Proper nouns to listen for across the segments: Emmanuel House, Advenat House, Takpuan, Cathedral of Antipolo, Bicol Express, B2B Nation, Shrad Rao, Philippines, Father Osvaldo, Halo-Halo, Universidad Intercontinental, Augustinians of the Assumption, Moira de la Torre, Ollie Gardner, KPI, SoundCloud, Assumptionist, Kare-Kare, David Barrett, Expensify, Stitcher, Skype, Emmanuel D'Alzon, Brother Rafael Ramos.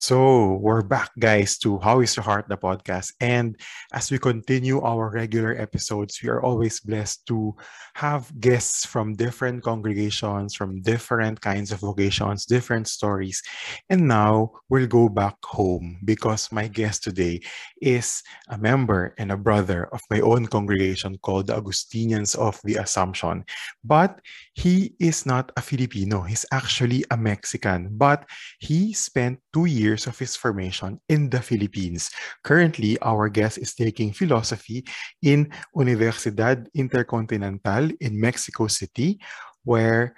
So, we're back, guys, to How Is Your Heart, the podcast. And as we continue our regular episodes, we are always blessed to have guests from different congregations, from different kinds of vocations, different stories. And now, we'll go back home because my guest today is a member and a brother of my own congregation called the Augustinians of the Assumption. But he is not a Filipino. He's actually a Mexican. But he spent 2 years of his formation in the Philippines. Currently, our guest is taking philosophy in Universidad Intercontinental in Mexico City, where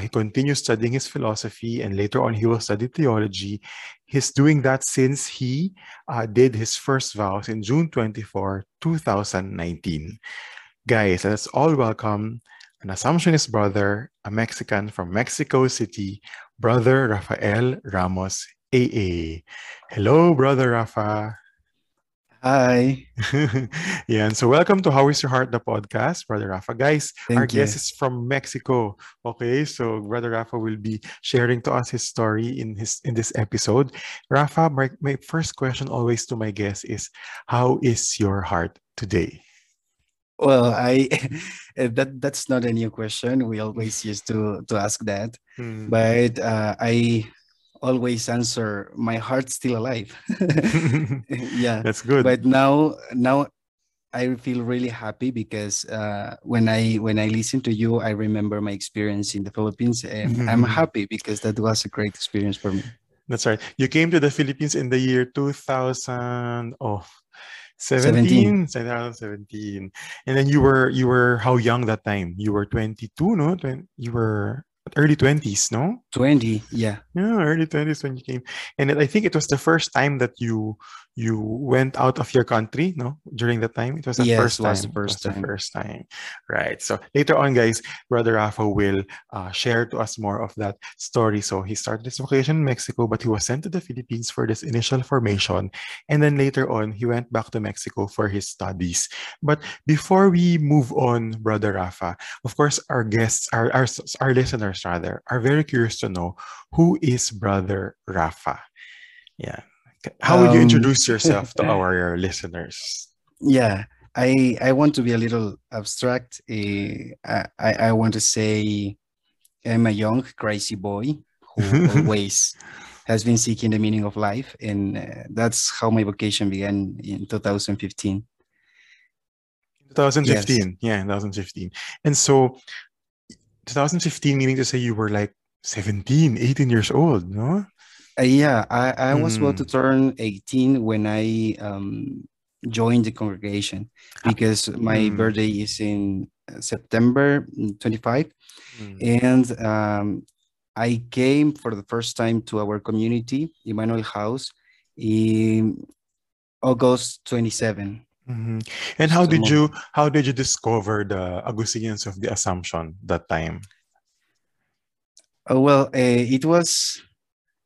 he continues studying his philosophy, and later on he will study theology. He's doing that since he did his first vows in June 24, 2019. Guys, let's all welcome an Assumptionist brother, a Mexican from Mexico City, Brother Rafael Ramos, AA. Hello, Brother Rafa. Hi. Yeah, and so welcome to How Is Your Heart, the podcast, Brother Rafa. Guys, our guest is from Mexico. Okay, so Brother Rafa will be sharing to us his story in this episode. Rafa, my first question always to my guest is, how is your heart today? Well, that's not a new question. We always used to ask that. Mm. But I always answer, my heart's still alive. Yeah, that's good. But now I feel really happy because when I listen to you, I remember my experience in the Philippines, and mm-hmm. I'm happy because that was a great experience for me. That's right. You came to the Philippines in the year 2017, and then you were how young that time? You were 22, no? You were early 20s, no? 20, yeah. Yeah, early 20s when you came. And I think it was the first time that you went out of your country, no? During that time? It was the first time. Yes, it was the first time. Right. So later on, guys, Brother Rafa will share to us more of that story. So he started his vocation in Mexico, but he was sent to the Philippines for this initial formation. And then later on, he went back to Mexico for his studies. But before we move on, Brother Rafa, of course, our guests, our listeners rather, are very curious to know, who is Brother Rafa? Yeah. How would you introduce yourself to our listeners? Yeah, I want to be a little abstract. I want to say I'm a young, crazy boy who always has been seeking the meaning of life. And that's how my vocation began in 2015. 2015, yes. Yeah, 2015. And so 2015, meaning to say you were like 17, 18 years old, no? Yeah, I was about to turn 18 when I joined the congregation, because my birthday is in September 25. And I came for the first time to our community, Emmanuel House, in August 27. Mm-hmm. And how did you discover the Augustinians of the Assumption that time?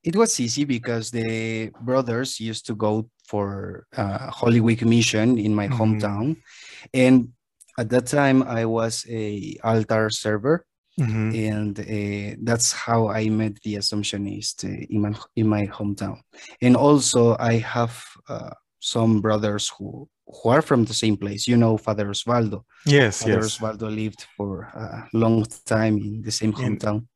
It was easy because the brothers used to go for Holy Week mission in my hometown. And at that time, I was an altar server. And that's how I met the Assumptionist in my hometown. And also, I have some brothers who are from the same place. You know, Father Osvaldo. Yes, yes. Father Osvaldo lived for a long time in the same hometown.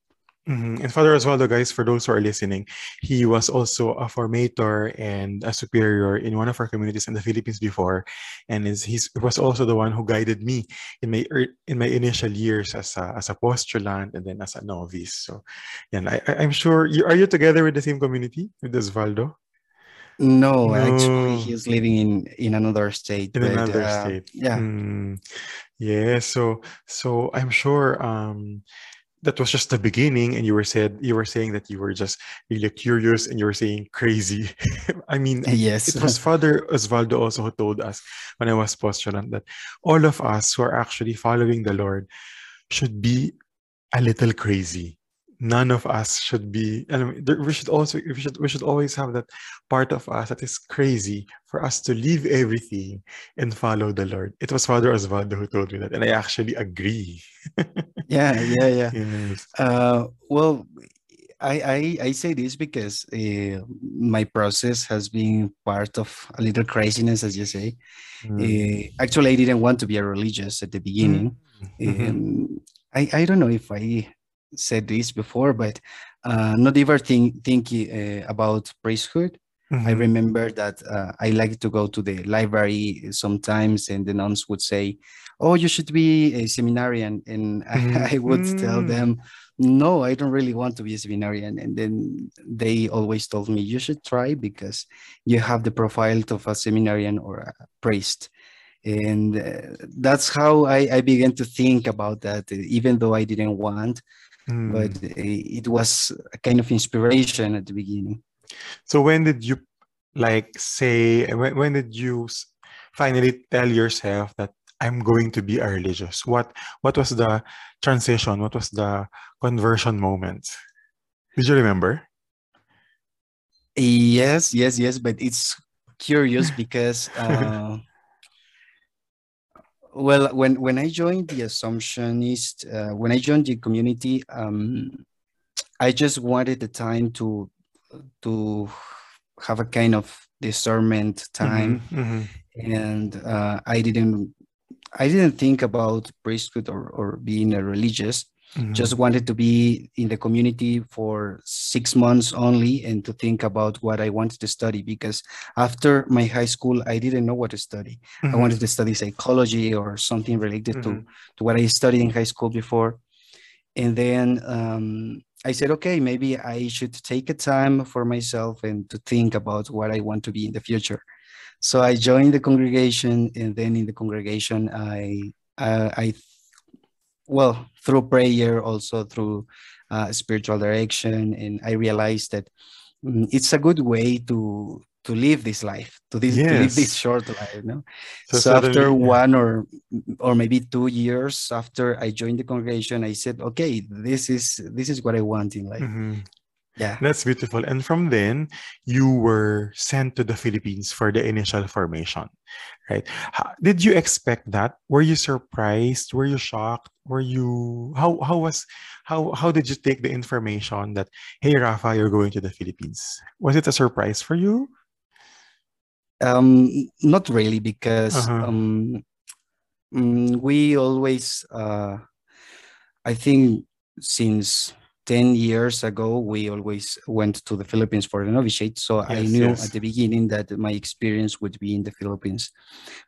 And Father Osvaldo, guys, for those who are listening, he was also a formator and a superior in one of our communities in the Philippines before, and he was also the one who guided me in my initial years as a postulant and then as a novice. So, and I'm sure are you together with the same community with Osvaldo? No, actually, he's living in another state. In another state. Yeah. Yeah. So I'm sure. that was just the beginning, and you were saying that you were just really curious, and you were saying crazy. I mean, yes. It was Father Osvaldo also who told us when I was postulant that all of us who are actually following the Lord should be a little crazy. None of us should be, and we should always have that part of us that is crazy for us to leave everything and follow the Lord. It was Father Osvaldo who told me that, and I actually agree. yeah. Yes. Well, I say this because my process has been part of a little craziness, as you say. Mm. Actually, I didn't want to be a religious at the beginning. Mm-hmm. I don't know if I said this before, but not ever thinking about priesthood. Mm-hmm. I remember that I like to go to the library sometimes, and the nuns would say, "Oh, you should be a seminarian," and mm-hmm. I would tell them, "No, I don't really want to be a seminarian." And then they always told me, "You should try because you have the profile of a seminarian or a priest." And that's how I began to think about that, even though I didn't want. Mm. But it was a kind of inspiration at the beginning. So when did you when did you finally tell yourself that I'm going to be a religious? What was the transition? What was the conversion moment? Did you remember? Yes. But it's curious because well, when I joined the Assumptionist, when I joined the community, I just wanted the time to have a kind of discernment time, mm-hmm. and I didn't think about priesthood or being a religious. Mm-hmm. Just wanted to be in the community for 6 months only, and to think about what I wanted to study, because after my high school, I didn't know what to study. Mm-hmm. I wanted to study psychology or something related mm-hmm. to what I studied in high school before. And then I said, okay, maybe I should take a time for myself and to think about what I want to be in the future. So I joined the congregation, and then in the congregation, I through prayer, also through spiritual direction, and I realized that it's a good way to live this life, to live this short life. No? So after one or maybe 2 years after I joined the congregation, I said, okay, this is what I want in life. Mm-hmm. Yeah, that's beautiful. And from then, you were sent to the Philippines for the initial formation, right? Did you expect that? Were you surprised? Were you shocked? Were you how did you take the information that, hey, Rafa, you're going to the Philippines? Was it a surprise for you? Not really, because we always, I think, since 10 years ago, we always went to the Philippines for the novitiate. So yes, I knew at the beginning that my experience would be in the Philippines.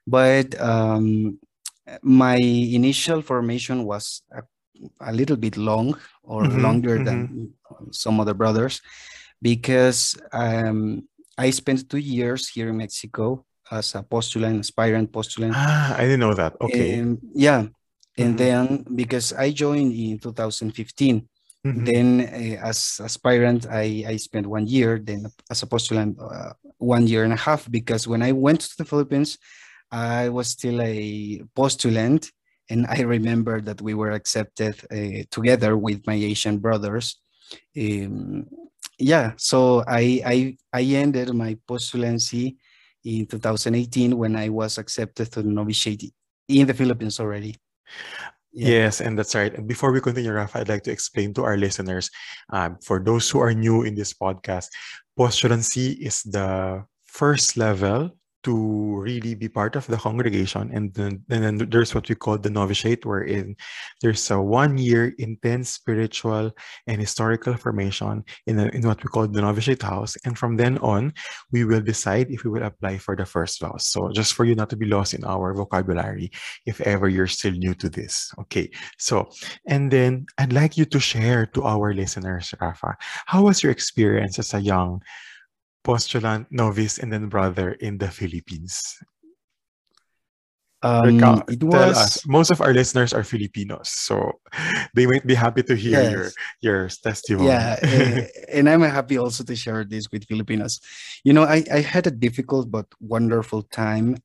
But my initial formation was a little bit long, or mm-hmm, longer mm-hmm. than some other brothers, because I spent 2 years here in Mexico as a postulant, aspirant postulant. Ah, I didn't know that. Okay. Yeah. And mm-hmm. then because I joined in 2015, mm-hmm. then as aspirant, I spent 1 year, then as a postulant, 1.5 years, because when I went to the Philippines, I was still a postulant, and I remember that we were accepted together with my Asian brothers. So I ended my postulancy in 2018 when I was accepted to the novitiate in the Philippines already. Yeah. Yes, and that's right. And before we continue, Rafa, I'd like to explain to our listeners, for those who are new in this podcast, postulancy is the first level to really be part of the congregation. And then there's what we call the novitiate, wherein there's a 1 year intense spiritual and historical formation in what we call the novitiate house. And from then on, we will decide if we will apply for the first vow. So just for you not to be lost in our vocabulary, if ever you're still new to this. Okay, so, and then I'd like you to share to our listeners, Rafa, how was your experience as a young postulant, novice, and then brother in the Philippines? It was, most of our listeners are Filipinos, so they might be happy to hear yes. your testimony. Yeah, and I'm happy also to share this with Filipinos. You know, I had a difficult but wonderful time.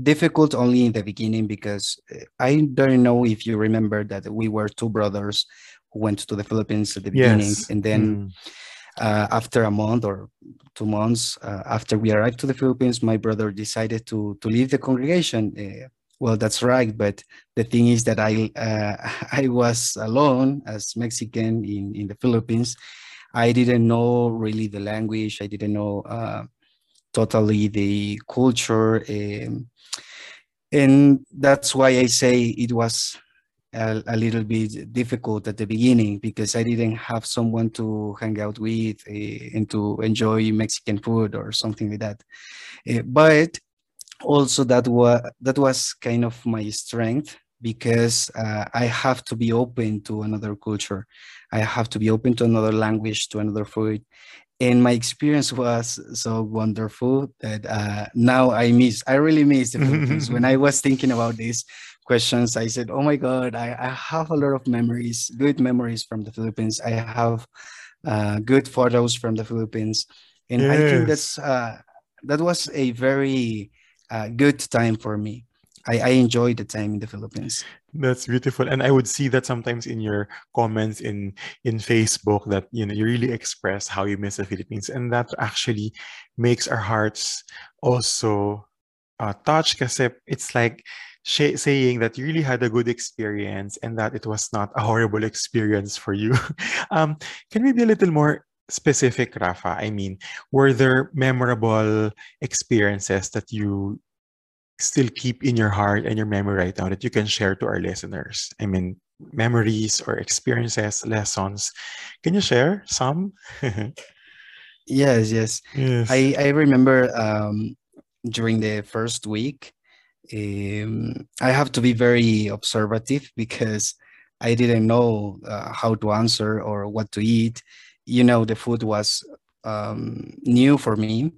Difficult only in the beginning because I don't know if you remember that we were two brothers who went to the Philippines at the beginning, yes. and then after a month or 2 months after we arrived to the Philippines, my brother decided to leave the congregation. Well, that's right, but the thing is that I was alone as Mexican in the Philippines. I didn't know really the language. I didn't know totally the culture. And that's why I say it was a little bit difficult at the beginning because I didn't have someone to hang out with and to enjoy Mexican food or something like that. But also that was kind of my strength because I have to be open to another culture. I have to be open to another language, to another food. And my experience was so wonderful that now I really miss the Philippines. When I was thinking about these questions, I said, oh my God, I have a lot of memories, good memories from the Philippines. I have good photos from the Philippines. And yes. I think that was a very good time for me. I enjoyed the time in the Philippines. That's beautiful. And I would see that sometimes in your comments in Facebook that, you know, you really express how you miss the Philippines. And that actually makes our hearts also touched kasi it's like saying that you really had a good experience and that it was not a horrible experience for you. Can we be a little more specific, Rafa? I mean, were there memorable experiences that you still keep in your heart and your memory right now that you can share to our listeners? I mean, memories or experiences, lessons. Can you share some? Yes. I remember during the first week, I have to be very observative because I didn't know how to answer or what to eat. You know, the food was new for me.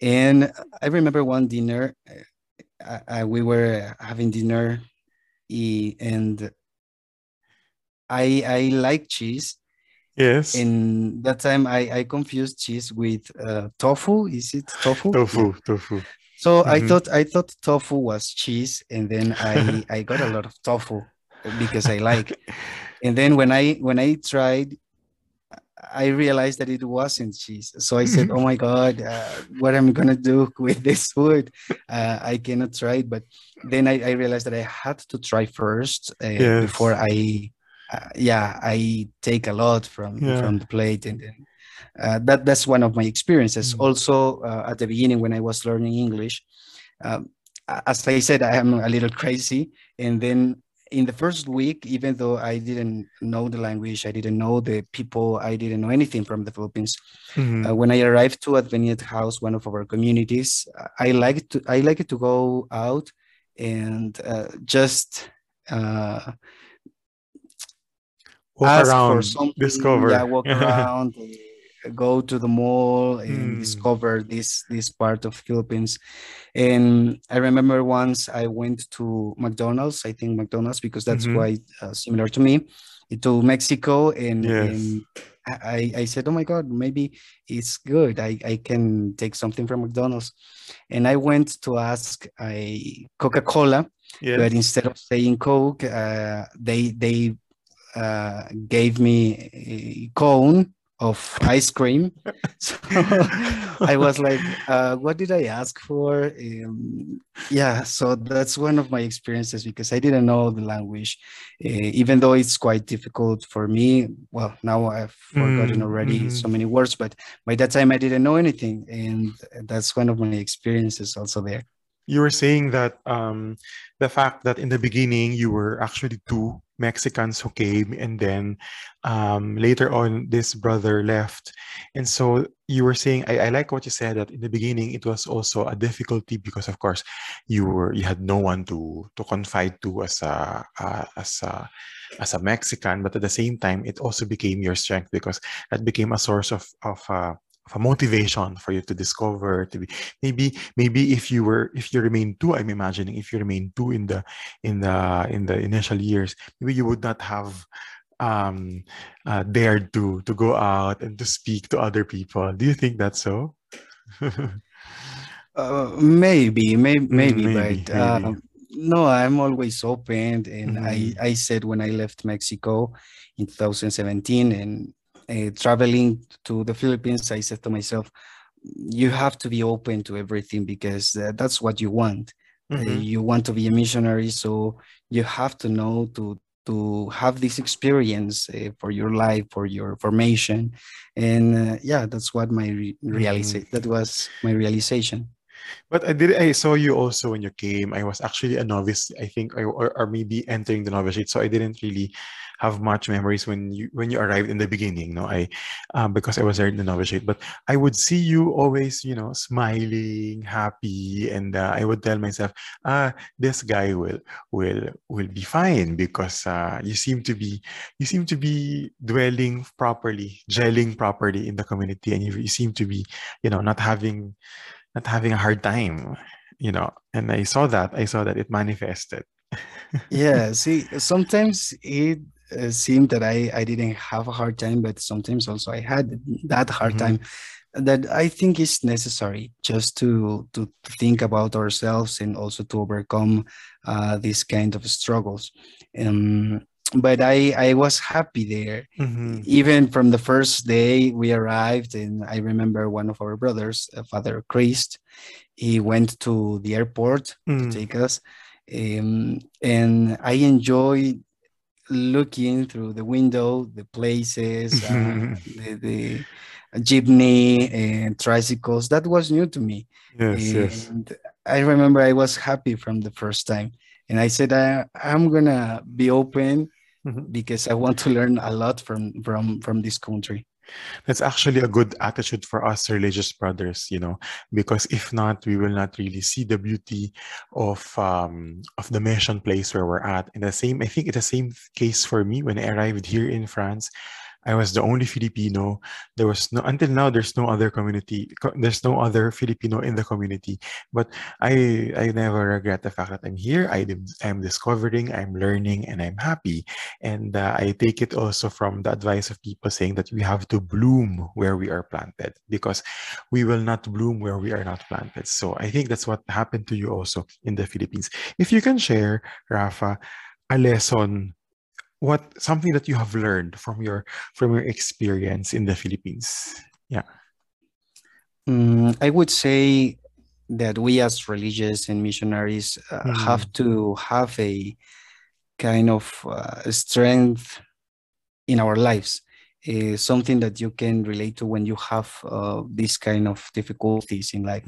And I remember one dinner, we were having dinner and I like cheese. Yes. And that time I confused cheese with tofu. Is it tofu? Tofu. So mm-hmm. I thought tofu was cheese, and then I got a lot of tofu because I like. And then when I tried, I realized that it wasn't cheese. So I said, oh my God, what am I going to do with this food? I cannot try it. But then I realized that I had to try first before I take a lot from the plate. And then that's one of my experiences. Mm-hmm. Also, at the beginning when I was learning English, as I said, I am a little crazy. And then in the first week, even though I didn't know the language, I didn't know the people, I didn't know anything from the Philippines. Mm-hmm. When I arrived to Advenat House, one of our communities, I liked to go out and just walk around, discover. Yeah, walk around, go to the mall and discover this part of Philippines. And I remember once I went to McDonald's, because that's quite similar to me, to Mexico. And, and I said, oh my God, maybe it's good. I can take something from McDonald's. And I went to ask a Coca-Cola, but instead of saying Coke, they gave me a cone of ice cream. So I was like, what did I ask for? So that's one of my experiences because I didn't know the language, even though it's quite difficult for me. Well, now I've forgotten already so many words, but by that time I didn't know anything. And that's one of my experiences also there. You were saying that the fact that in the beginning you were actually two Mexicans who came, and then later on this brother left. And so you were saying, I like what you said, that in the beginning it was also a difficulty because of course you had no one to confide to as a Mexican, but at the same time it also became your strength because that became a source of a motivation for you to discover, to be maybe if you remain two in the initial years, maybe you would not have dared to go out and to speak to other people. Do you think that's so? Maybe. But no, I'm always open, and I said when I left Mexico in 2017 and traveling to the Philippines, I said to myself, you have to be open to everything, because that's what you want. You want to be a missionary, so you have to know to have this experience for your life, for your formation. And yeah, that's what my realization. But I saw you also when you came. I was actually a novice, I think, or maybe entering the novitiate, so I didn't really have much memories when you arrived in the beginning. No, because I was there in the novitiate. But I would see you always, you know, smiling, happy, and I would tell myself, this guy will be fine, because you seem to be dwelling properly, gelling properly in the community, and you seem to be, you know, not having a hard time, you know. And I saw that it manifested. Yeah, see, sometimes it seemed that I didn't have a hard time, but sometimes also I had that hard time that I think is necessary, just to think about ourselves and also to overcome these kind of struggles. But I was happy there. Even from the first day we arrived, and I remember one of our brothers, Father Christ, he went to the airport to take us. And I enjoyed looking through the window, the places, the jeepney and tricycles. That was new to me. Yes. I remember I was happy from the first time. And I said, I'm going to be open because I want to learn a lot from this country. That's actually a good attitude for us religious brothers, you know, because if not, we will not really see the beauty of the mission place where we're at. And I think it's the same case for me when I arrived here in France. I was the only Filipino. There was no, until now, there's no other community. There's no other Filipino in the community. But I never regret the fact that I'm here. I'm discovering, I'm learning, and I'm happy. And I take it also from the advice of people saying that we have to bloom where we are planted, because we will not bloom where we are not planted. So I think that's what happened to you also in the Philippines. If you can share, Rafa, a lesson, something that you have learned from your experience in the Philippines? Yeah. I would say that we as religious and missionaries have to have a kind of strength in our lives. Something that you can relate to when you have these kind of difficulties in life.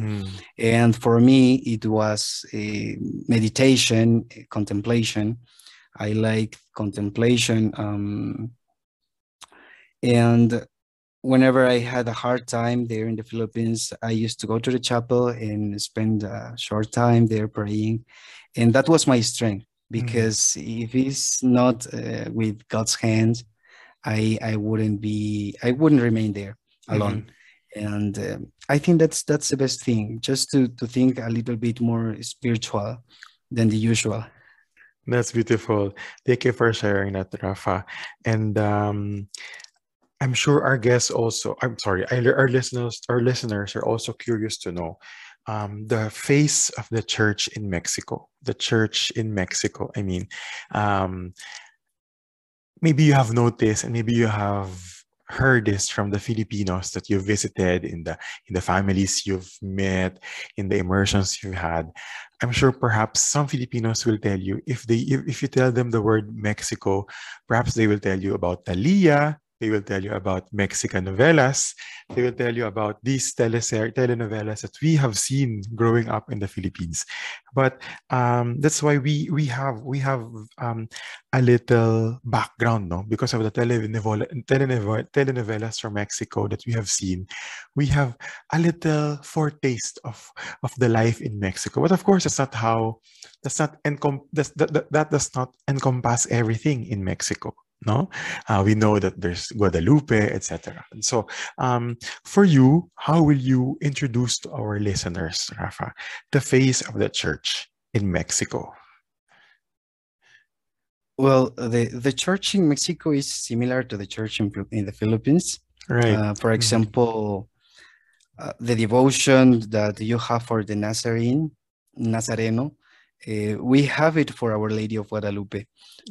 And for me, it was a meditation, a contemplation. I like contemplation, and whenever I had a hard time there in the Philippines, I used to go to the chapel and spend a short time there praying, and that was my strength, because if it's not with God's hands, I wouldn't remain there alone. And I think that's the best thing, just to think a little bit more spiritual than the usual. That's beautiful. Thank you for sharing that, Rafa. And I'm sure our guests also, I'm sorry, our listeners are also curious to know the face of the church in Mexico. I mean, maybe you have noticed, and maybe you have heard this from the Filipinos that you visited, in the families you've met, in the immersions you had. I'm sure perhaps some Filipinos will tell you, if you tell them the word Mexico, perhaps they will tell you about Talia, they will tell you about Mexican novelas, they will tell you about these telenovelas that we have seen growing up in the Philippines. But that's why we have a little background, no? Because of the telenovelas from Mexico that we have seen, we have a little foretaste of the life in Mexico. But of course, that does not encompass everything in Mexico. No, we know that there's Guadalupe, etc. And so, for you, how will you introduce to our listeners, Rafa, the face of the church in Mexico? Well, the church in Mexico is similar to the church in the Philippines. Right. For example, the devotion that you have for the Nazareno. We have it for Our Lady of Guadalupe.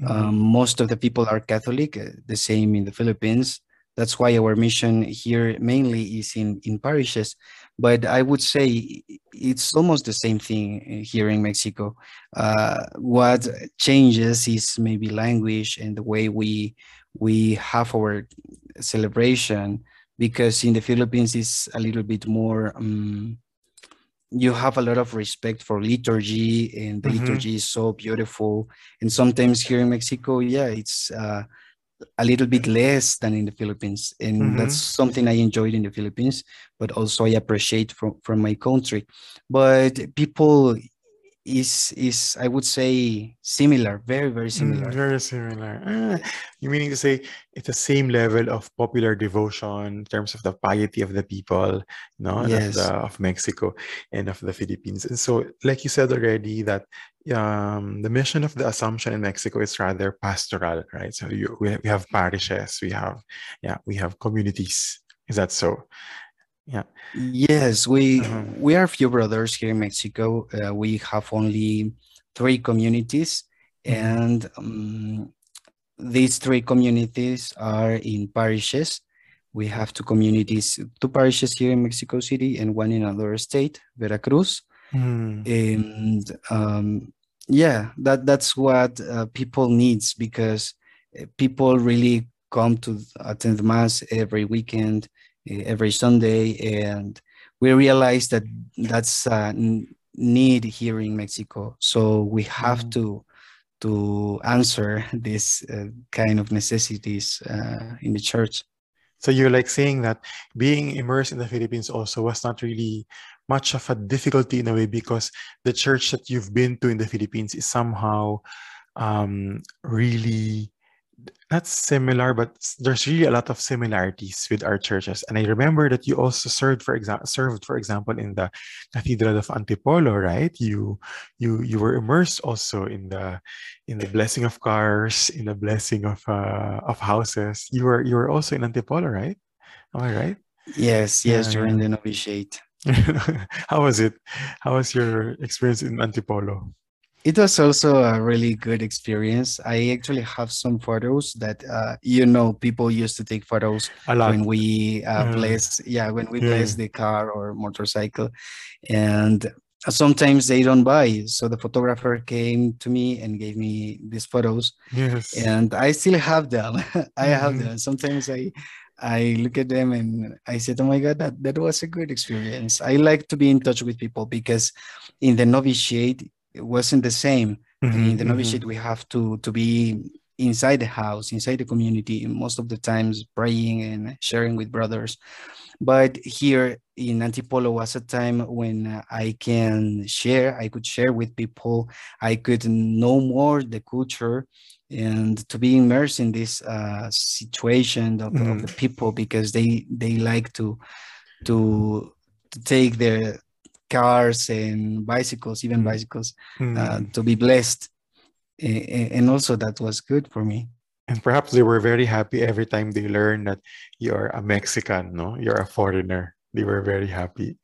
Most of the people are Catholic, the same in the Philippines. That's why our mission here mainly is in parishes. But I would say it's almost the same thing here in Mexico. What changes is maybe language and the way we have our celebration, because in the Philippines it's a little bit more... you have a lot of respect for liturgy, and the liturgy is so beautiful. And sometimes here in Mexico, yeah, it's a little bit less than in the Philippines. And that's something I enjoyed in the Philippines, but also I appreciate from my country. But people is I would say similar, very similar. Very similar. You meaning to say it's the same level of popular devotion in terms of the piety of the people, you know, yes, of Mexico and of the Philippines. And so, like you said already, that the mission of the Assumption in Mexico is rather pastoral, right? So we have parishes, we have communities. Is that so? Yeah. Yes, we are few brothers here in Mexico. We have only 3 communities, and these 3 communities are in parishes. We have 2 parishes here in Mexico City, and 1 in another state, Veracruz. And that's what people needs, because people really come to attend mass every weekend, every Sunday, and we realize that that's a need here in Mexico. So we have to answer this kind of necessities in the church. So you're like saying that being immersed in the Philippines also was not really much of a difficulty in a way, because the church that you've been to in the Philippines is somehow really... That's similar, but there's really a lot of similarities with our churches. And I remember that you also served, for example, in the Cathedral of Antipolo, right? You were immersed also in the blessing of cars, in the blessing of houses. You were also in Antipolo, right? Am I right? Yes, during the novitiate. How was it? How was your experience in Antipolo? It was also a really good experience. I actually have some photos that, people used to take photos a lot when we place the car or motorcycle, and sometimes they don't buy. So the photographer came to me and gave me these photos, yes, and I still have them. Sometimes I look at them and I said, oh my God, that was a good experience. I like to be in touch with people, because in the novitiate, it wasn't the same. In the novitiate, we have to be inside the house, inside the community, most of the times praying and sharing with brothers. But here in Antipolo was a time when I could share with people, I could know more the culture, and to be immersed in this situation of the people, because they like to take their cars and bicycles, to be blessed. And also that was good for me. And perhaps they were very happy every time they learned that you're a Mexican, no? You're a foreigner. They were very happy.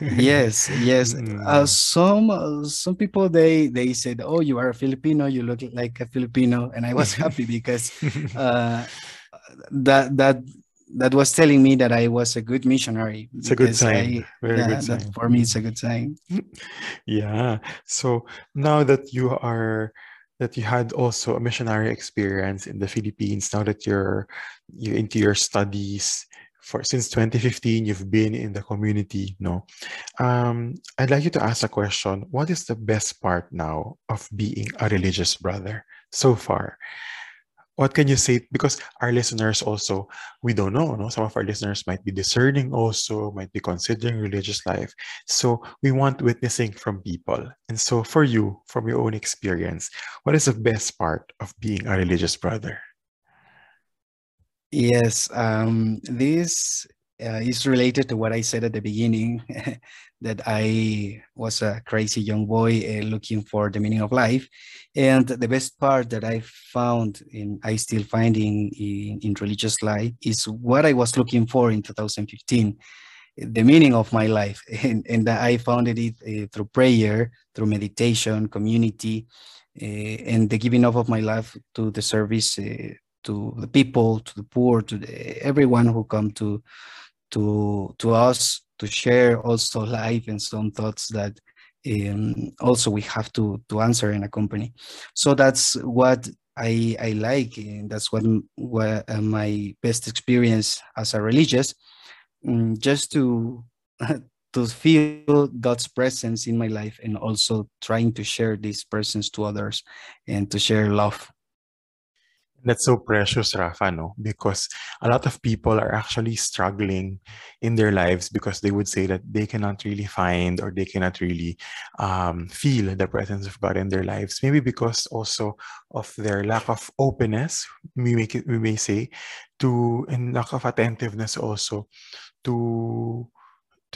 Yes. Some people, they said, oh, you are a Filipino, you look like a Filipino. And I was happy because that was telling me that I was a good missionary. It's a good sign. Very good sign. For me, it's a good sign. Yeah. So now that you had also a missionary experience in the Philippines, now that you're into your studies, since 2015, you've been in the community. No, I'd like you to ask a question. What is the best part now of being a religious brother so far? What can you say? Because our listeners also, we don't know, no? Some of our listeners might be discerning also, might be considering religious life. So we want witnessing from people. And so for you, from your own experience, what is the best part of being a religious brother? Yes, this is related to what I said at the beginning, that I was a crazy young boy looking for the meaning of life. And the best part that I found, and I still find in religious life, is what I was looking for in 2015, the meaning of my life. And I found it through prayer, through meditation, community, and the giving up of my life to the service, to the people, to the poor, to everyone who come to us to share also life and some thoughts that also we have to answer and accompany. So that's what I like, and that's what my best experience as a religious, just to feel God's presence in my life, and also trying to share this presence to others and to share love. That's so precious, Rafa, no? Because a lot of people are actually struggling in their lives because they would say that they cannot really find, or they cannot really feel the presence of God in their lives. Maybe because also of their lack of openness, we may say, and lack of attentiveness also to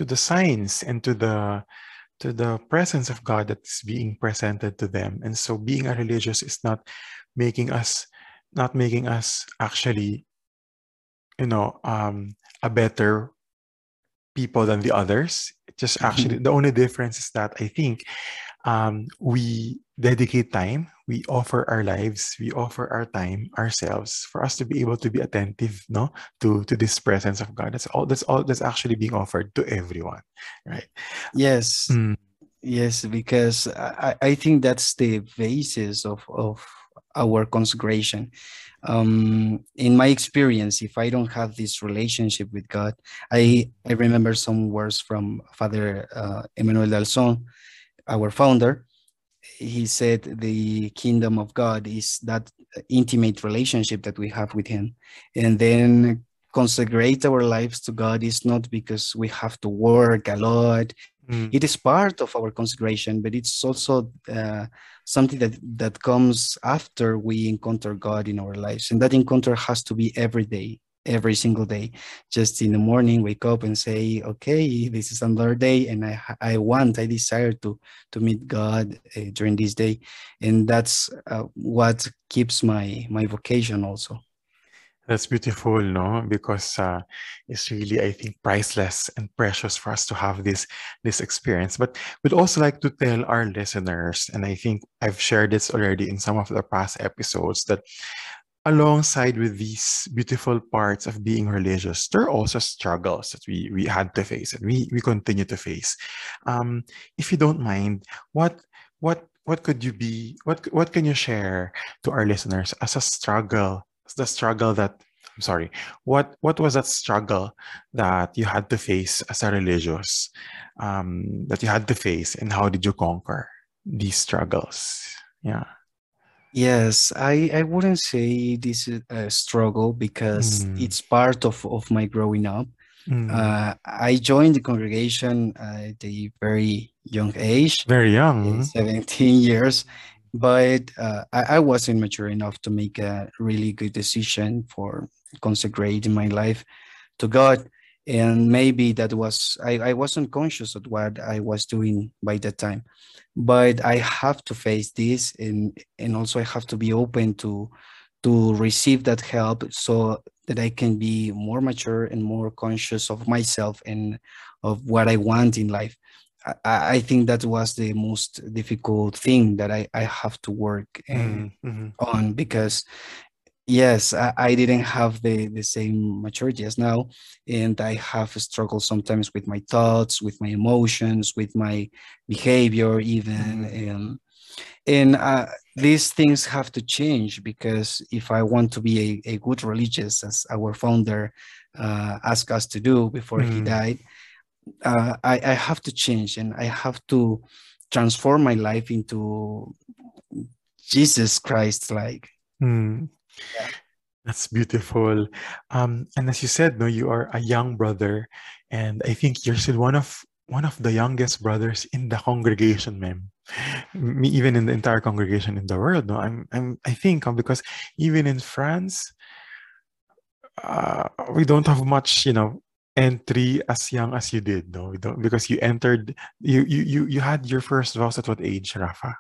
the signs and to the presence of God that's being presented to them. And so being a religious is not making us actually, a better people than the others. It just actually, the only difference is that I think we dedicate time, we offer our lives, we offer our time, ourselves, for us to be able to be attentive, no, to this presence of God. That's all that's actually being offered to everyone, right? Yes. Yes, because I think that's the basis of our consecration. In my experience, if I don't have this relationship with God, I remember some words from Father Emmanuel D'Alzon, our founder. He said the kingdom of God is that intimate relationship that we have with him. And then consecrate our lives to God is not because we have to work a lot. It is part of our consecration, but it's also something that comes after we encounter God in our lives. And that encounter has to be every day, every single day. Just in the morning, wake up and say, okay, this is another day, and I desire to meet God during this day. And that's what keeps my vocation also. That's beautiful, no? Because it's really, I think, priceless and precious for us to have this experience. But we'd also like to tell our listeners, and I think I've shared this already in some of the past episodes, that alongside with these beautiful parts of being religious, there are also struggles that we had to face, and we continue to face. If you don't mind, what can you share to our listeners as a struggle? The struggle what was that struggle that you had to face as a religious, that you had to face, and how did you conquer these struggles? Yeah. Yes, I wouldn't say this is a struggle, because it's part of my growing up. I joined the congregation at a very young age, 17 years. But I wasn't mature enough to make a really good decision for consecrating my life to God. And maybe that was, I wasn't conscious of what I was doing by that time. But I have to face this, and also I have to be open to receive that help, so that I can be more mature and more conscious of myself and of what I want in life. I think that was the most difficult thing that I have to work on, because yes, I didn't have the same maturity as now, and I have struggled sometimes with my thoughts, with my emotions, with my behavior even. And these things have to change, because if I want to be a good religious, as our founder asked us to do before he died, I have to change, and I have to transform my life into Jesus Christ-like. Yeah. That's beautiful. And as you said, no, you are a young brother, and I think you're still one of the youngest brothers in the congregation, ma'am. Even in the entire congregation in the world, no, I think, because even in France, we don't have much, you know, entry as young as you did, no? We don't, because you entered, you had your first vows at what age, Rafa?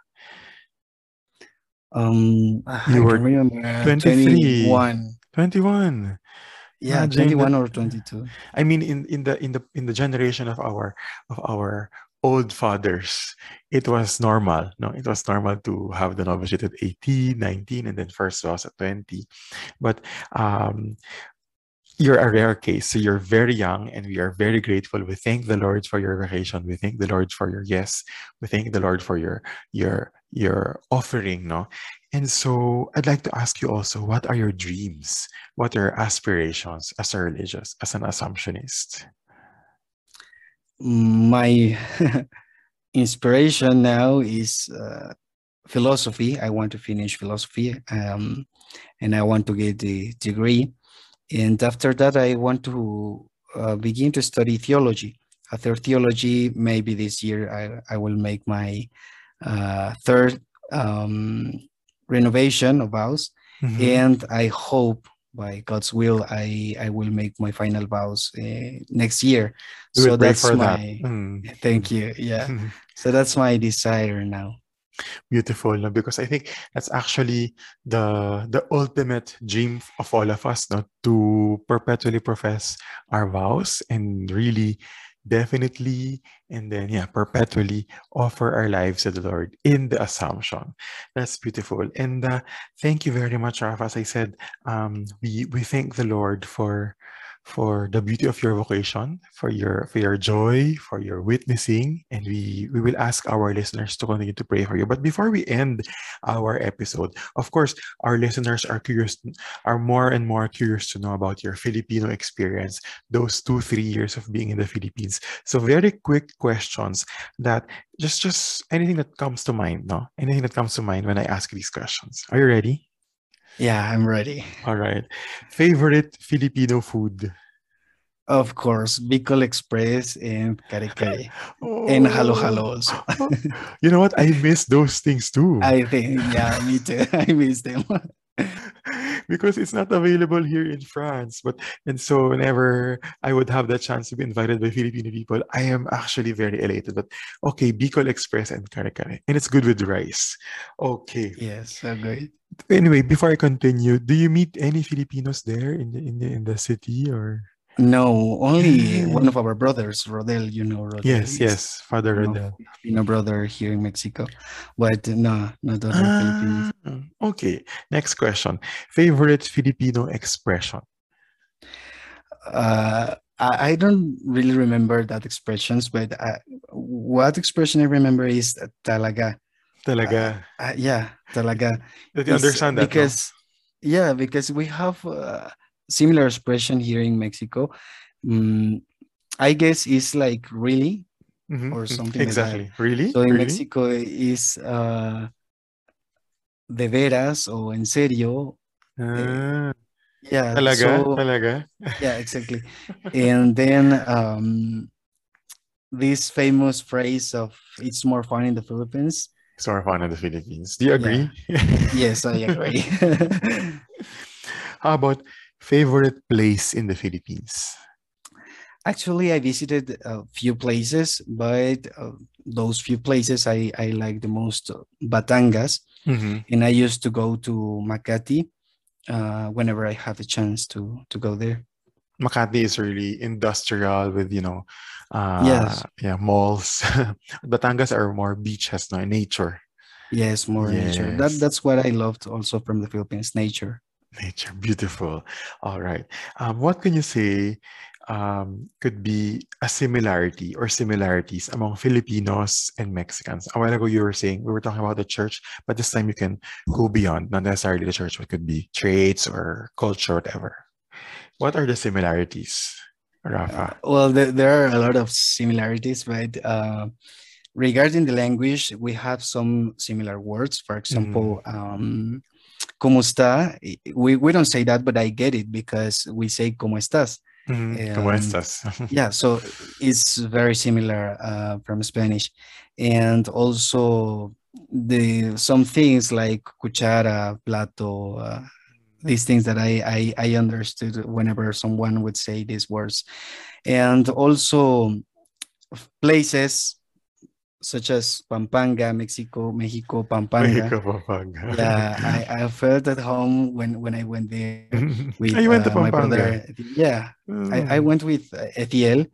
You were 23. 21. Yeah, 21 or 22. I mean, in the generation of our old fathers, it was normal. No, it was normal to have the novitiate at 18, 19, and then first vows at 20. But you're a rare case. So you're very young, and we are very grateful. We thank the Lord for your vocation. We thank the Lord for your yes. We thank the Lord for your offering, no? And so I'd like to ask you also, what are your dreams? What are your aspirations as a religious, as an Assumptionist? My inspiration now is philosophy. I want to finish philosophy, and I want to get the degree. And after that, I want to begin to study theology. After theology, maybe this year, I will make my third renovation of vows. Mm-hmm. And I hope, by God's will, I will make my final vows next year. We so that's my that. Mm. Thank you. Yeah. Mm-hmm. So that's my desire now. Beautiful, no? Because I think that's actually the ultimate dream of all of us, not to perpetually profess our vows and really definitely, and then, yeah, perpetually offer our lives to the Lord in the Assumption. That's beautiful. And thank you very much, Rafa. As I said, we thank the Lord for the beauty of your vocation, for your joy, for your witnessing. And we will ask our listeners to continue to pray for you. But before we end our episode, of course, our listeners are curious, are more and more curious to know about your Filipino experience, those 2-3 years of being in the Philippines. So very quick questions that just anything that comes to mind, no? Anything that comes to mind when I ask these questions. Are you ready? Yeah, I'm ready. All right. Favorite Filipino food? Of course, Bicol Express and Kare-Kare. Oh. And Halo-Halo also. You know what? I miss those things too. I think, yeah, me too. I miss them. Because it's not available here in France. And so whenever I would have the chance to be invited by Filipino people, I am actually very elated. But okay, Bicol Express and Kare-Kare. And it's good with rice. Okay. Yes, so good. Anyway, before I continue, do you meet any Filipinos there in the city or? No, only one of our brothers, Rodel, you know Rodel. Yes, yes, Father Rodel. Filipino brother here in Mexico, but no, not other Filipinos. Okay, next question. Favorite Filipino expression? I don't really remember that expressions, but what expression I remember is talaga. Talaga. Yeah, talaga. Did you understand that? Because, no? Yeah, because we have... similar expression here in Mexico. I guess it's like really, mm-hmm, or something. Exactly, like that. Really. So in really? Mexico is de veras or en serio. Yeah, talaga, so, talaga. Yeah, exactly. And then this famous phrase of "It's more fun in the Philippines." It's more fun in the Philippines. Do you agree? Yeah. Yes, I agree. How about favorite place in the Philippines? Actually, I visited a few places, but those few places I like the most, Batangas. Mm-hmm. And I used to go to Makati whenever I have a chance to go there. Makati is really industrial with, you know, yes. Yeah, malls. Batangas are more beaches, no? Nature. Yes, more yes. Nature. That's what I loved also from the Philippines, nature. Nature, beautiful. All right. What can you say could be a similarity or similarities among Filipinos and Mexicans? A while ago, you were saying we were talking about the church, but this time you can go beyond, not necessarily the church, but it could be traits or culture, whatever. What are the similarities, Rafa? Well, there are a lot of similarities, but regarding the language, we have some similar words. For example, como está? We don't say that, but I get it because we say como estás. Mm-hmm. Como estás. Yeah, so it's very similar from Spanish. And also some things like cuchara, plato, these things that I understood whenever someone would say these words. And also places such as Pampanga, Mexico, Pampanga. Yeah, I felt at home when I went there with went my brother. Yeah, I went with Etiel,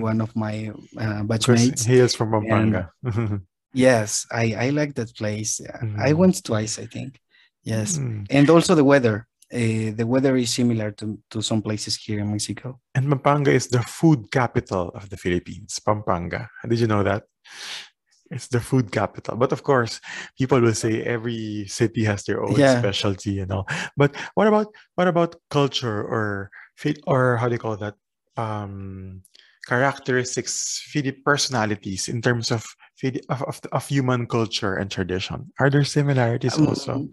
one of my batchmates. He is from Pampanga. And, yes, I like that place. I went twice, I think. Yes, and also the weather. The weather is similar to some places here in Mexico. And Pampanga is the food capital of the Philippines. Pampanga. Did you know that? It's the food capital. But of course, people will say every city has their own specialty and all. But what about culture or how do you call that? Characteristics, personalities in terms of human culture and tradition. Are there similarities also?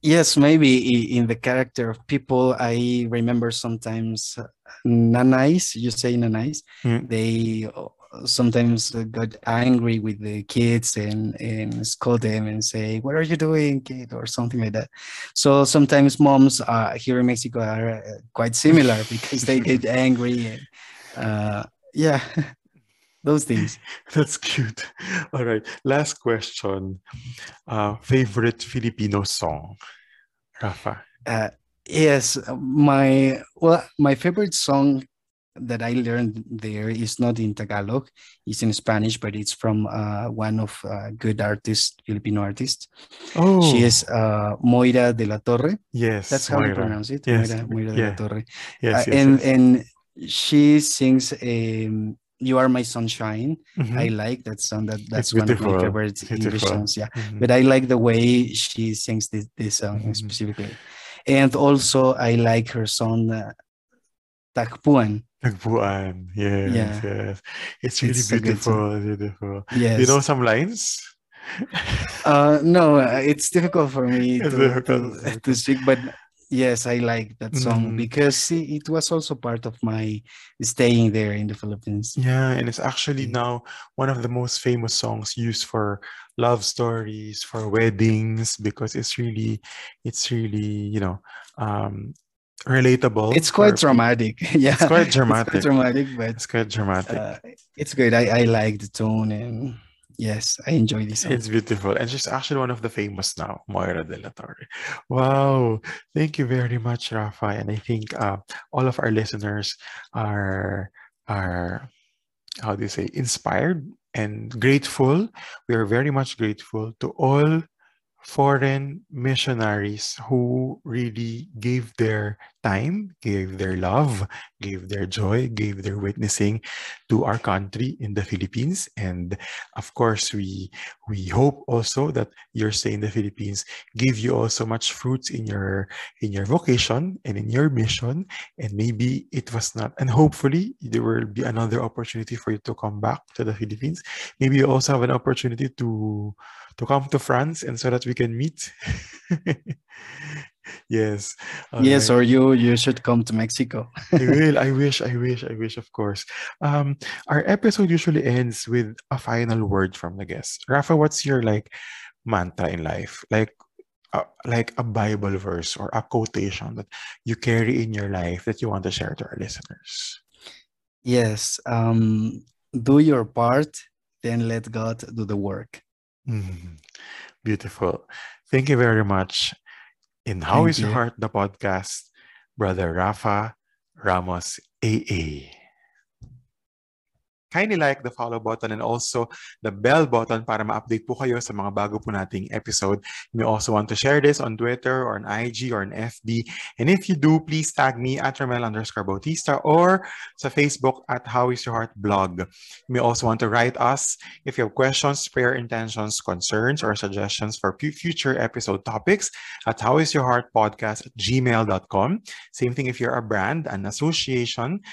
Yes, maybe in the character of people. I remember sometimes nanais, you say nanais, they sometimes got angry with the kids and scold them and say, "What are you doing, kid?" or something like that. So sometimes moms here in Mexico are quite similar because they get angry. And, yeah, those things. That's cute. All right, last question. Favorite Filipino song, Rafa? Yes, my favorite song that I learned there is not in Tagalog. It's in Spanish, but it's from one of good artists, Filipino artists. Oh, she is Moira de la Torre. Yes, that's how you pronounce it. Yes. Moira de la Torre. Yes, and she sings "You Are My Sunshine." I like that song. That's one of my favorite English songs. Yeah, but I like the way she sings this song specifically, and also I like her song "Takpuan." Takpuan, yes. It's really beautiful. Yes. You know some lines? No, it's difficult for me to speak, but yes, I like that song because it was also part of my staying there in the Philippines. Yeah, and it's actually now one of the most famous songs used for love stories, for weddings, because it's really, you know, relatable. It's quite dramatic. Yeah, it's quite dramatic. It's quite dramatic, but it's quite dramatic. It's good. I like the tone, and yes, I enjoy this song. It's beautiful, and she's actually one of the famous now, Moira de la Torre. Wow, thank you very much, Rafa. And I think all of our listeners are how do you say, inspired and grateful. We are very much grateful to all foreign missionaries who really gave their time, gave their love, gave their joy, gave their witnessing to our country in the Philippines. And of course, we hope also that your stay in the Philippines give you also much fruits in your vocation and in your mission. And maybe it was not, and hopefully there will be another opportunity for you to come back to the Philippines. Maybe you also have an opportunity to come to France, and so that we can meet. Yes. Yes, right. Or you should come to Mexico. I will. I wish, of course. Our episode usually ends with a final word from the guest. Rafa, what's your mantra in life? Like a Bible verse or a quotation that you carry in your life that you want to share to our listeners? Yes. Do your part, then let God do the work. Beautiful. Thank you very much. In How Is Your Heart, the podcast, Brother Rafa Ramos, AA. Kindly like the follow button and also the bell button para ma-update po kayo sa mga bago po nating episode. You may also want to share this on Twitter or on IG or on FB. And if you do, please tag me at Ramel_Bautista or sa Facebook at How Is Your Heart blog. You may also want to write us if you have questions, prayer intentions, concerns, or suggestions for future episode topics at howisyourheartpodcast@gmail.com. Same thing if you're a brand, an association,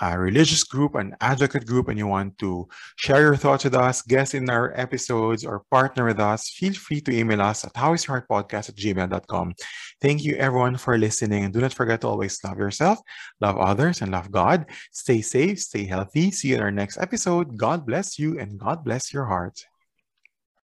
a religious group, an advocate group, and you want to share your thoughts with us, guest in our episodes, or partner with us, feel free to email us at howisyourheartpodcast@gmail.com. Thank you, everyone, for listening. And do not forget to always love yourself, love others, and love God. Stay safe, stay healthy. See you in our next episode. God bless you, and God bless your heart.